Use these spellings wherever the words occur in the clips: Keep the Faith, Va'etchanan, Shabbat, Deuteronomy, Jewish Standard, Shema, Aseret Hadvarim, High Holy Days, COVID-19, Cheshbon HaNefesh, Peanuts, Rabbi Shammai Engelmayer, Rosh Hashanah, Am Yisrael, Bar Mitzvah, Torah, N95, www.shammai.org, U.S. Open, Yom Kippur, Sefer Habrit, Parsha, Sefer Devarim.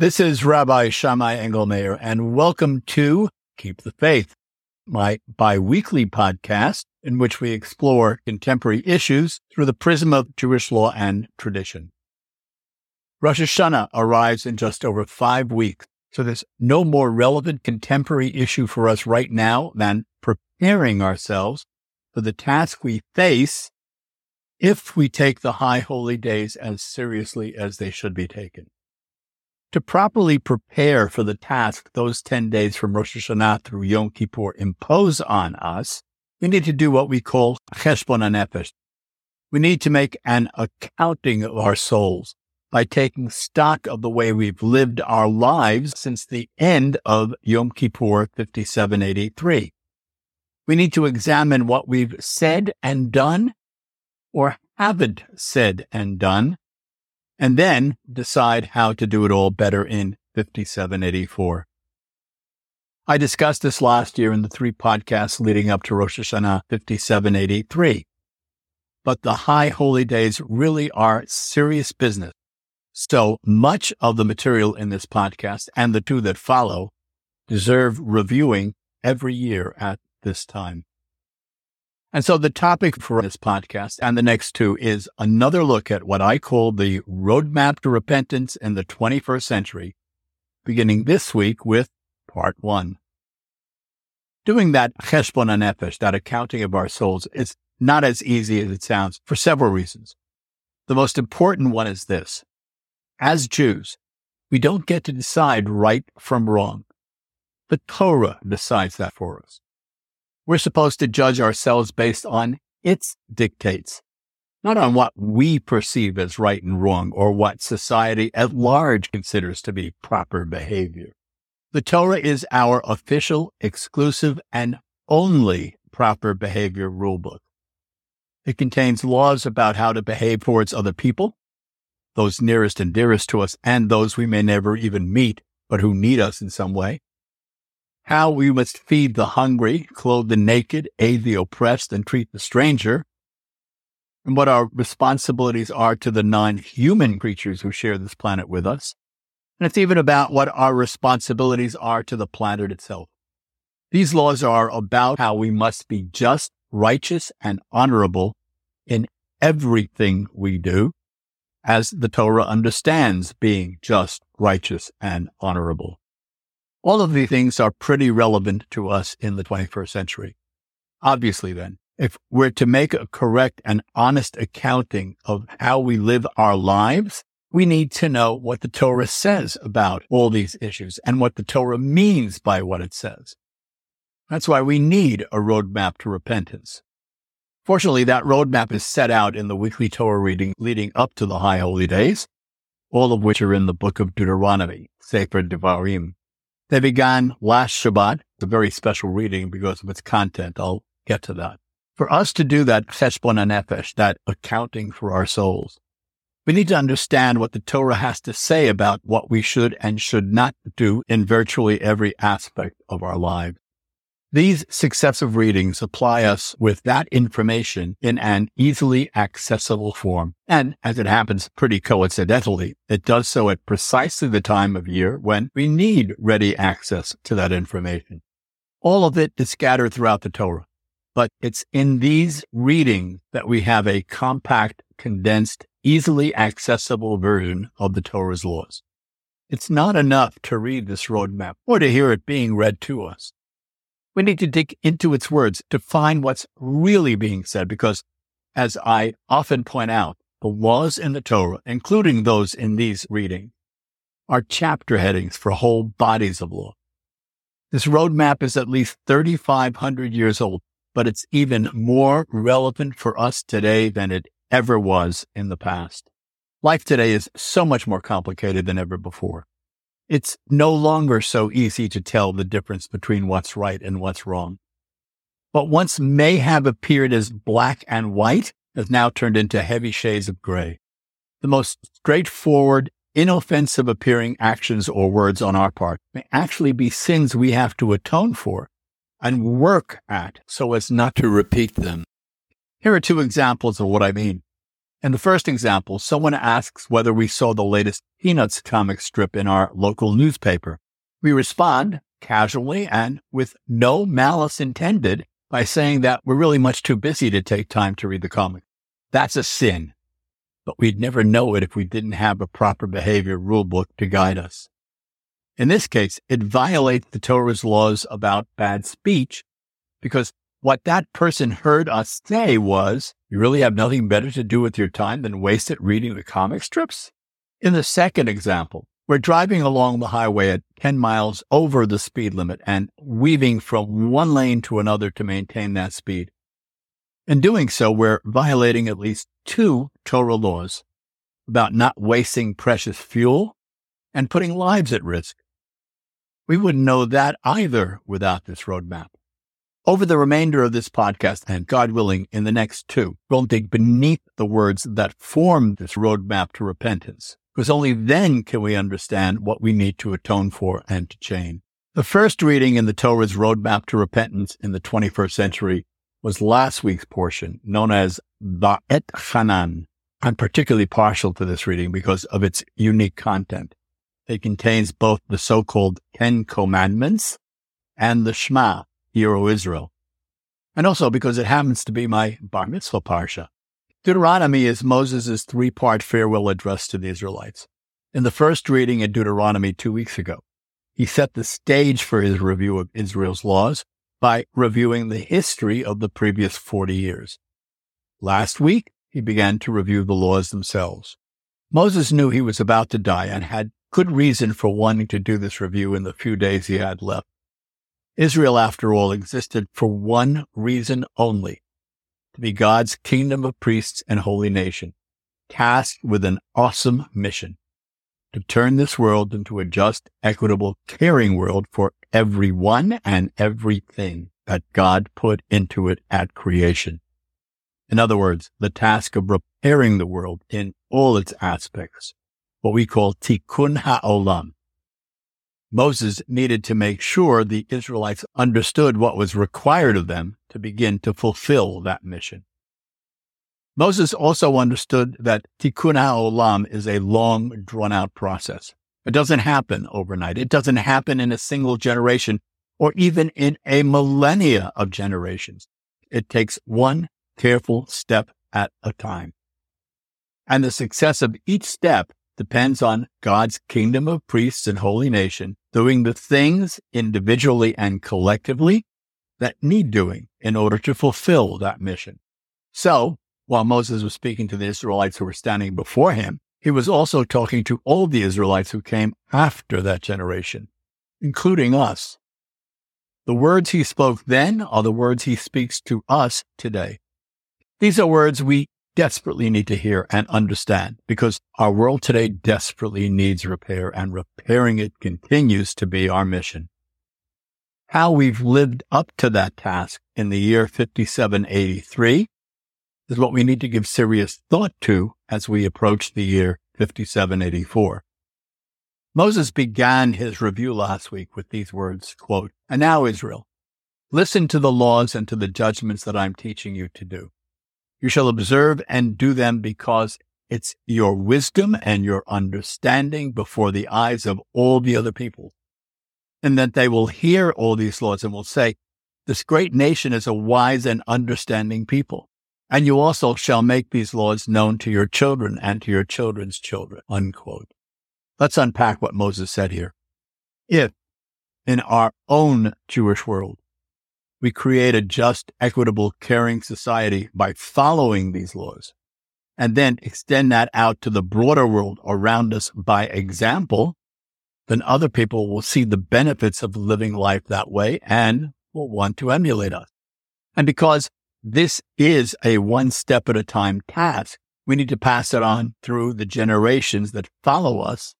This is Rabbi Shammai Engelmayer, and welcome to Keep the Faith, my bi-weekly podcast in which we explore contemporary issues through the prism of Jewish law and tradition. Rosh Hashanah arrives in just over 5 weeks, so there's no more relevant contemporary issue for us right now than preparing ourselves for the task we face if we take the High Holy Days as seriously as they should be taken. To properly prepare for the task those 10 days from Rosh Hashanah through Yom Kippur impose on us, we need to do what we call Cheshbon HaNefesh. We need to make an accounting of our souls by taking stock of the way we've lived our lives since the end of Yom Kippur 5783. We need to examine what we've said and done or haven't said and done, and then decide how to do it all better in 5784. I discussed this last year in the three podcasts leading up to Rosh Hashanah 5783. But the High Holy Days really are serious business. So much of the material in this podcast and the two that follow deserve reviewing every year at this time. And so the topic for this podcast and the next two is another look at what I call the roadmap to repentance in the 21st century, beginning this week with part one. Doing that Cheshbon HaNefesh, that accounting of our souls, is not as easy as it sounds for several reasons. The most important one is this. As Jews, we don't get to decide right from wrong. The Torah decides that for us. We're supposed to judge ourselves based on its dictates, not on what we perceive as right and wrong or what society at large considers to be proper behavior. The Torah is our official, exclusive, and only proper behavior rulebook. It contains laws about how to behave towards other people, those nearest and dearest to us, and those we may never even meet, but who need us in some way. How we must feed the hungry, clothe the naked, aid the oppressed, and treat the stranger, and what our responsibilities are to the non-human creatures who share this planet with us. And it's even about what our responsibilities are to the planet itself. These laws are about how we must be just, righteous, and honorable in everything we do, as the Torah understands being just, righteous, and honorable. All of these things are pretty relevant to us in the 21st century. Obviously, then, if we're to make a correct and honest accounting of how we live our lives, we need to know what the Torah says about all these issues and what the Torah means by what it says. That's why we need a roadmap to repentance. Fortunately, that roadmap is set out in the weekly Torah reading leading up to the High Holy Days, all of which are in the book of Deuteronomy, Sefer Devarim. They began last Shabbat, a very special reading because of its content. I'll get to that. For us to do that Cheshbon HaNefesh, that accounting for our souls, we need to understand what the Torah has to say about what we should and should not do in virtually every aspect of our lives. These successive readings apply us with that information in an easily accessible form. And as it happens pretty coincidentally, it does so at precisely the time of year when we need ready access to that information. All of it is scattered throughout the Torah, but it's in these readings that we have a compact, condensed, easily accessible version of the Torah's laws. It's not enough to read this roadmap or to hear it being read to us. We need to dig into its words to find what's really being said because, as I often point out, the laws in the Torah, including those in these readings, are chapter headings for whole bodies of law. This roadmap is at least 3,500 years old, but it's even more relevant for us today than it ever was in the past. Life today is so much more complicated than ever before. It's no longer so easy to tell the difference between what's right and what's wrong. What once may have appeared as black and white has now turned into heavy shades of gray. The most straightforward, inoffensive appearing actions or words on our part may actually be sins we have to atone for and work at so as not to repeat them. Here are two examples of what I mean. In the first example, someone asks whether we saw the latest Peanuts comic strip in our local newspaper. We respond casually and with no malice intended by saying that we're really much too busy to take time to read the comic. That's a sin, but we'd never know it if we didn't have a proper behavior rulebook to guide us. In this case, it violates the Torah's laws about bad speech because what that person heard us say was, you really have nothing better to do with your time than waste it reading the comic strips? In the second example, we're driving along the highway at 10 miles over the speed limit and weaving from one lane to another to maintain that speed. In doing so, we're violating at least two Torah laws about not wasting precious fuel and putting lives at risk. We wouldn't know that either without this roadmap. Over the remainder of this podcast, and God willing, in the next two, we'll dig beneath the words that form this roadmap to repentance, because only then can we understand what we need to atone for and to change. The first reading in the Torah's roadmap to repentance in the 21st century was last week's portion, known as Va'etchanan. I'm particularly partial to this reading because of its unique content. It contains both the so-called Ten Commandments and the Shema, Hear, O Israel, and also because it happens to be my Bar Mitzvah Parsha. Deuteronomy is Moses' three-part farewell address to the Israelites. In the first reading in Deuteronomy 2 weeks ago, he set the stage for his review of Israel's laws by reviewing the history of the previous 40 years. Last week, he began to review the laws themselves. Moses knew he was about to die and had good reason for wanting to do this review in the few days he had left. Israel, after all, existed for one reason only, to be God's kingdom of priests and holy nation, tasked with an awesome mission, to turn this world into a just, equitable, caring world for everyone and everything that God put into it at creation. In other words, the task of repairing the world in all its aspects, what we call tikkun ha'olam. Moses needed to make sure the Israelites understood what was required of them to begin to fulfill that mission. Moses also understood that tikkun ha'olam is a long, drawn-out process. It doesn't happen overnight. It doesn't happen in a single generation or even in a millennia of generations. It takes one careful step at a time. And the success of each step depends on God's kingdom of priests and holy nation doing the things individually and collectively that need doing in order to fulfill that mission. So, while Moses was speaking to the Israelites who were standing before him, he was also talking to all the Israelites who came after that generation, including us. The words he spoke then are the words he speaks to us today. These are words we desperately need to hear and understand because our world today desperately needs repair, and repairing it continues to be our mission. How we've lived up to that task in the year 5783 is what we need to give serious thought to as we approach the year 5784. Moses began his review last week with these words, quote, "And now, Israel, listen to the laws and to the judgments that I'm teaching you to do. You shall observe and do them because it's your wisdom and your understanding before the eyes of all the other people, and that they will hear all these laws and will say, this great nation is a wise and understanding people. And you also shall make these laws known to your children and to your children's children," unquote. Let's unpack what Moses said here. If, in our own Jewish world, we create a just, equitable, caring society by following these laws, and then extend that out to the broader world around us by example, then other people will see the benefits of living life that way and will want to emulate us. And because this is a one-step-at-a-time task, we need to pass it on through the generations that follow us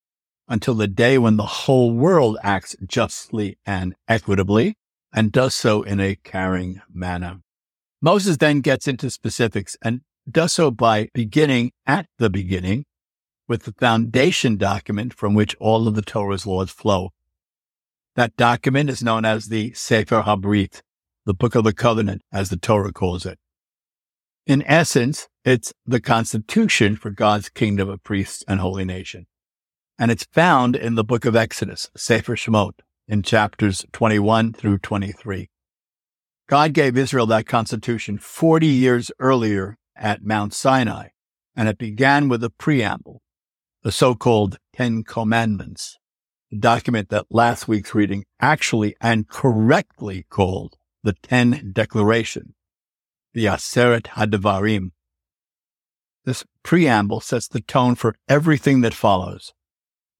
until the day when the whole world acts justly and equitably, and does so in a caring manner. Moses then gets into specifics and does so by beginning at the beginning with the foundation document from which all of the Torah's laws flow. That document is known as the Sefer Habrit, the Book of the Covenant, as the Torah calls it. In essence, it's the constitution for God's kingdom of priests and holy nation. And it's found in the book of Exodus, Sefer Shemot, in chapters 21 through 23. God gave Israel that constitution 40 years earlier at Mount Sinai, and it began with a preamble, the so-called Ten Commandments, a document that last week's reading actually and correctly called the Ten Declaration, the Aseret Hadvarim. This preamble sets the tone for everything that follows.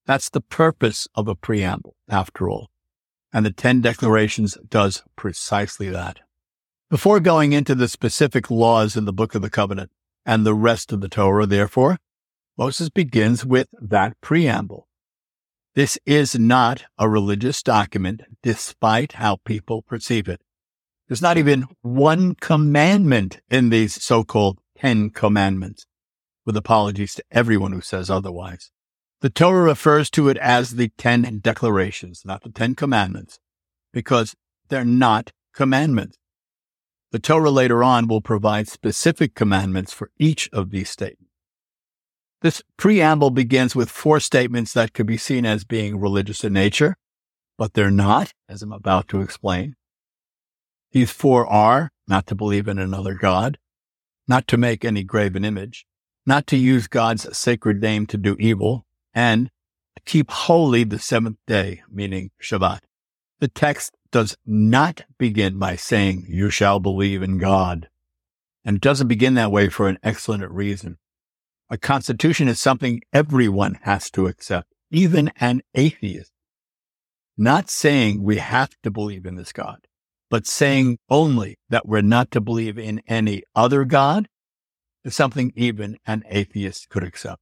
That's the purpose of a preamble, after all. And the Ten Declarations does precisely that. Before going into the specific laws in the Book of the Covenant and the rest of the Torah, therefore, Moses begins with that preamble. This is not a religious document, despite how people perceive it. There's not even one commandment in these so-called 10 Commandments, with apologies to everyone who says otherwise. The Torah refers to it as the 10 Declarations, not the 10 Commandments, because they're not commandments. The Torah later on will provide specific commandments for each of these statements. This preamble begins with 4 statements that could be seen as being religious in nature, but they're not, as I'm about to explain. These 4 are not to believe in another God, not to make any graven image, not to use God's sacred name to do evil, and keep holy the 7th day, meaning Shabbat. The text does not begin by saying, "You shall believe in God," and it doesn't begin that way for an excellent reason. A constitution is something everyone has to accept, even an atheist. Not saying we have to believe in this God, but saying only that we're not to believe in any other God is something even an atheist could accept.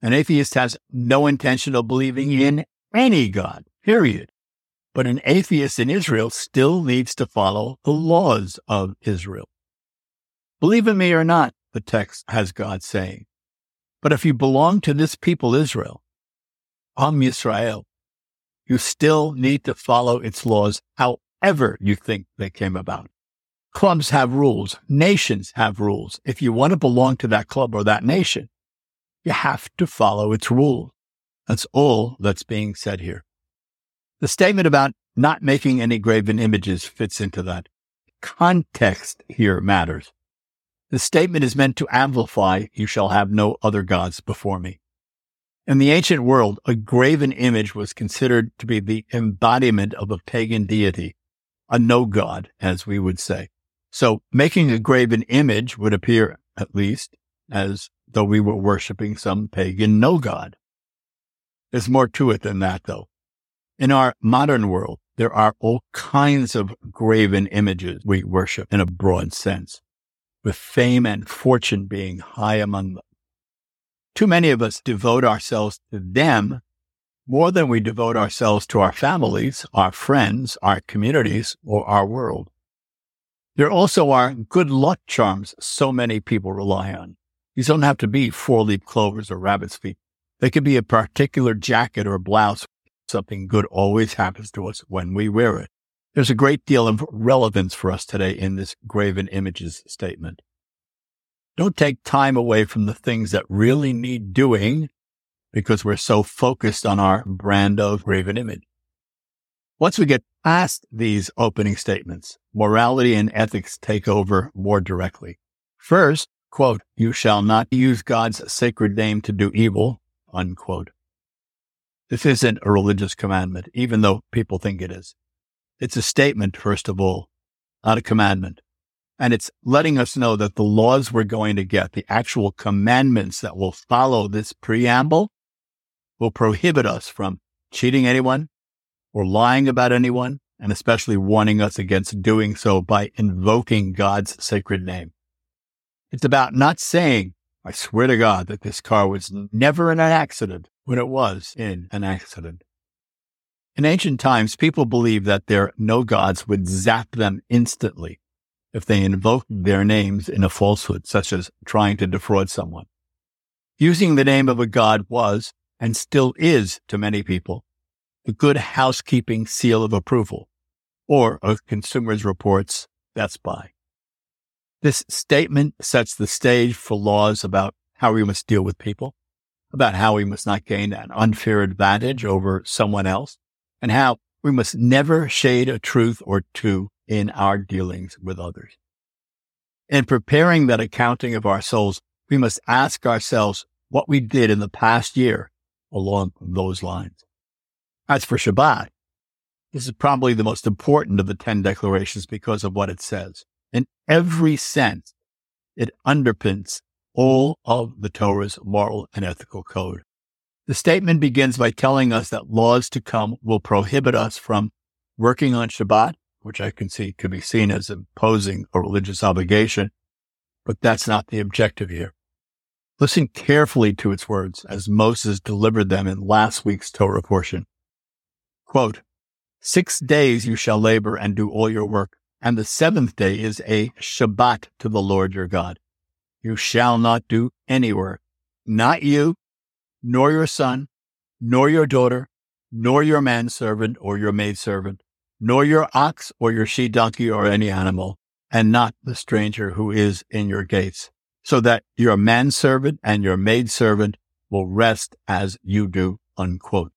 An atheist has no intention of believing in any God, period. But an atheist in Israel still needs to follow the laws of Israel. Believe in me or not, the text has God saying. But if you belong to this people Israel, Am Yisrael, you still need to follow its laws however you think they came about. Clubs have rules. Nations have rules. If you want to belong to that club or that nation, you have to follow its rules. That's all that's being said here. The statement about not making any graven images fits into that. Context here matters. The statement is meant to amplify, "You shall have no other gods before me." In the ancient world, a graven image was considered to be the embodiment of a pagan deity, a no-god, as we would say. So making a graven image would appear, at least, as though we were worshiping some pagan no-god. There's more to it than that, though. In our modern world, there are all kinds of graven images we worship in a broad sense, with fame and fortune being high among them. Too many of us devote ourselves to them more than we devote ourselves to our families, our friends, our communities, or our world. There also are good luck charms so many people rely on. These don't have to be 4-leaf clovers or rabbit's feet. They could be a particular jacket or blouse. Something good always happens to us when we wear it. There's a great deal of relevance for us today in this graven images statement. Don't take time away from the things that really need doing because we're so focused on our brand of graven image. Once we get past these opening statements, morality and ethics take over more directly. First, quote, "You shall not use God's sacred name to do evil," unquote. This isn't a religious commandment, even though people think it is. It's a statement, first of all, not a commandment. And it's letting us know that the laws we're going to get, the actual commandments that will follow this preamble, will prohibit us from cheating anyone or lying about anyone, and especially warning us against doing so by invoking God's sacred name. It's about not saying, "I swear to God that this car was never in an accident," when it was in an accident. In ancient times, people believed that their no-gods would zap them instantly if they invoked their names in a falsehood, such as trying to defraud someone. Using the name of a god was, and still is to many people, a good housekeeping seal of approval, or a Consumer's Reports Best Buy. This statement sets the stage for laws about how we must deal with people, about how we must not gain an unfair advantage over someone else, and how we must never shade a truth or two in our dealings with others. In preparing that accounting of our souls, we must ask ourselves what we did in the past year along those lines. As for Shabbat, this is probably the most important of the 10 declarations because of what it says. In every sense, it underpins all of the Torah's moral and ethical code. The statement begins by telling us that laws to come will prohibit us from working on Shabbat, which I can see could be seen as imposing a religious obligation, but that's not the objective here. Listen carefully to its words as Moses delivered them in last week's Torah portion. Quote, 6 days you shall labor and do all your work, and the seventh day is a Shabbat to the Lord your God. You shall not do any work, not you, nor your son, nor your daughter, nor your manservant or your maidservant, nor your ox or your she-donkey or any animal, and not the stranger who is in your gates, so that your manservant and your maidservant will rest as you do, unquote.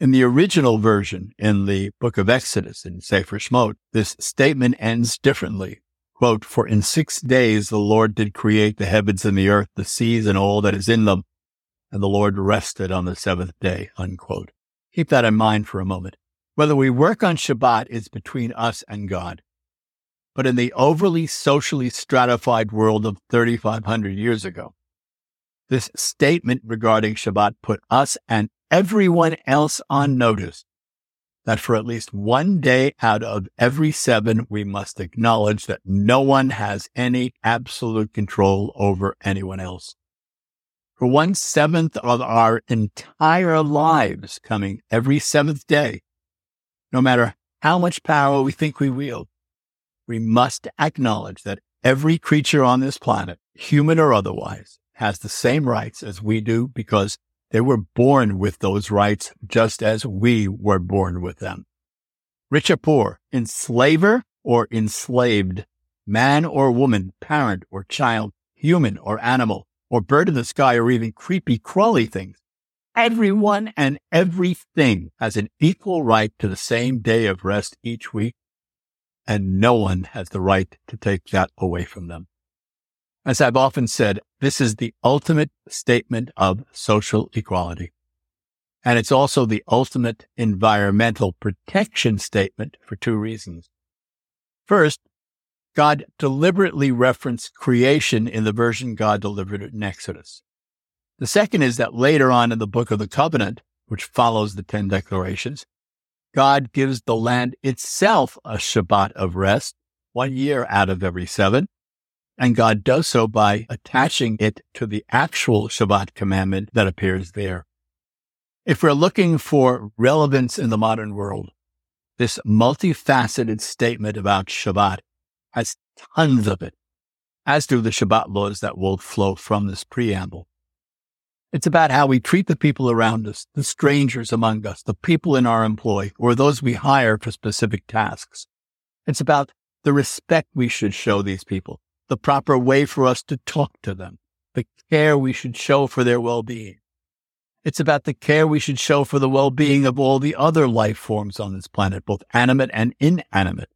In the original version, in the book of Exodus, in Sefer Shemot, this statement ends differently. Quote, for in 6 days the Lord did create the heavens and the earth, the seas and all that is in them, and the Lord rested on the seventh day, unquote. Keep that in mind for a moment. Whether we work on Shabbat is between us and God. But in the overly socially stratified world of 3,500 years ago, this statement regarding Shabbat put us and everyone else on notice that for at least 1 day out of every 7, we must acknowledge that no one has any absolute control over anyone else. For 1/7 of our entire lives coming every 7th day, no matter how much power we think we wield, we must acknowledge that every creature on this planet, human or otherwise, has the same rights as we do because they were born with those rights just as we were born with them. Rich or poor, enslaver or enslaved, man or woman, parent or child, human or animal, or bird in the sky, or even creepy, crawly things. Everyone and everything has an equal right to the same day of rest each week, and no one has the right to take that away from them. As I've often said, this is the ultimate statement of social equality. And it's also the ultimate environmental protection statement for 2 reasons. First, God deliberately referenced creation in the version God delivered in Exodus. The second is that later on in the Book of the Covenant, which follows the 10 declarations, God gives the land itself a Shabbat of rest, 1 year out of every 7, and God does so by attaching it to the actual Shabbat commandment that appears there. If we're looking for relevance in the modern world, this multifaceted statement about Shabbat has tons of it, as do the Shabbat laws that will flow from this preamble. It's about how we treat the people around us, the strangers among us, the people in our employ, or those we hire for specific tasks. It's about the respect we should show these people, the proper way for us to talk to them, the care we should show for their well-being. It's about the care we should show for the well-being of all the other life forms on this planet, both animate and inanimate.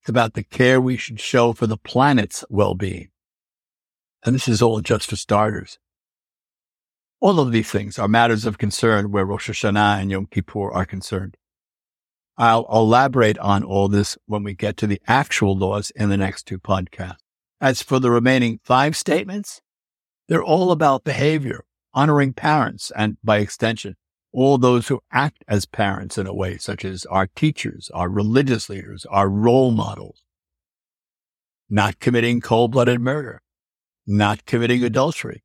It's about the care we should show for the planet's well-being. And this is all just for starters. All of these things are matters of concern where Rosh Hashanah and Yom Kippur are concerned. I'll elaborate on all this when we get to the actual laws in the next 2 podcasts. As for the remaining 5 statements, they're all about behavior, honoring parents, and by extension, all those who act as parents in a way, such as our teachers, our religious leaders, our role models. Not committing cold-blooded murder. Not committing adultery.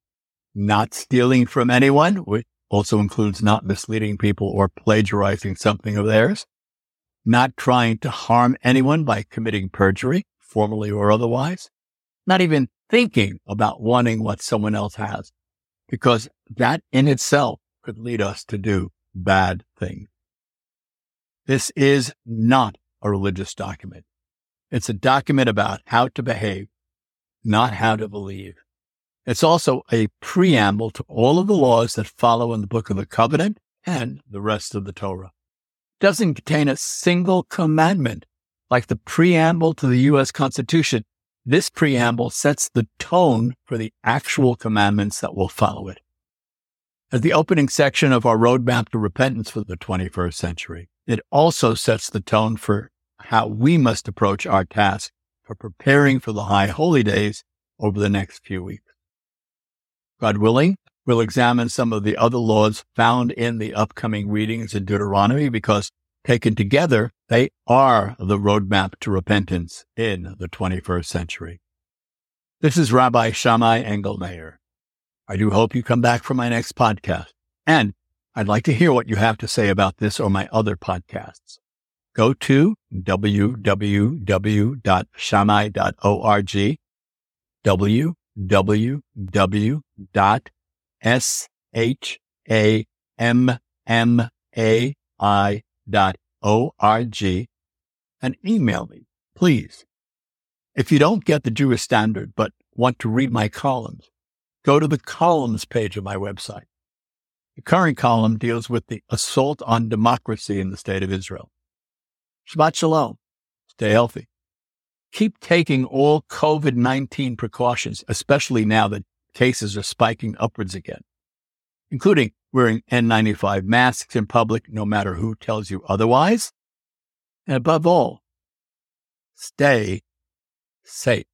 Not stealing from anyone, which also includes not misleading people or plagiarizing something of theirs. Not trying to harm anyone by committing perjury, formally or otherwise. Not even thinking about wanting what someone else has, because that in itself could lead us to do bad things. This is not a religious document. It's a document about how to behave, not how to believe. It's also a preamble to all of the laws that follow in the Book of the Covenant and the rest of the Torah. It doesn't contain a single commandment. Like the preamble to the U.S. Constitution, this preamble sets the tone for the actual commandments that will follow it. As the opening section of our roadmap to repentance for the 21st century, it also sets the tone for how we must approach our task for preparing for the High Holy Days over the next few weeks. God willing, we'll examine some of the other laws found in the upcoming readings in Deuteronomy because, taken together, they are the roadmap to repentance in the 21st century. This is Rabbi Shammai Engelmayer. I do hope you come back for my next podcast, and I'd like to hear what you have to say about this or my other podcasts. Go to www.shammai.org, www.shammai.org, and email me, please. If you don't get the Jewish Standard but want to read my columns, go to the columns page of my website. The current column deals with the assault on democracy in the state of Israel. Shabbat shalom. Stay healthy. Keep taking all COVID-19 precautions, especially now that cases are spiking upwards again, including wearing N95 masks in public, no matter who tells you otherwise. And above all, stay safe.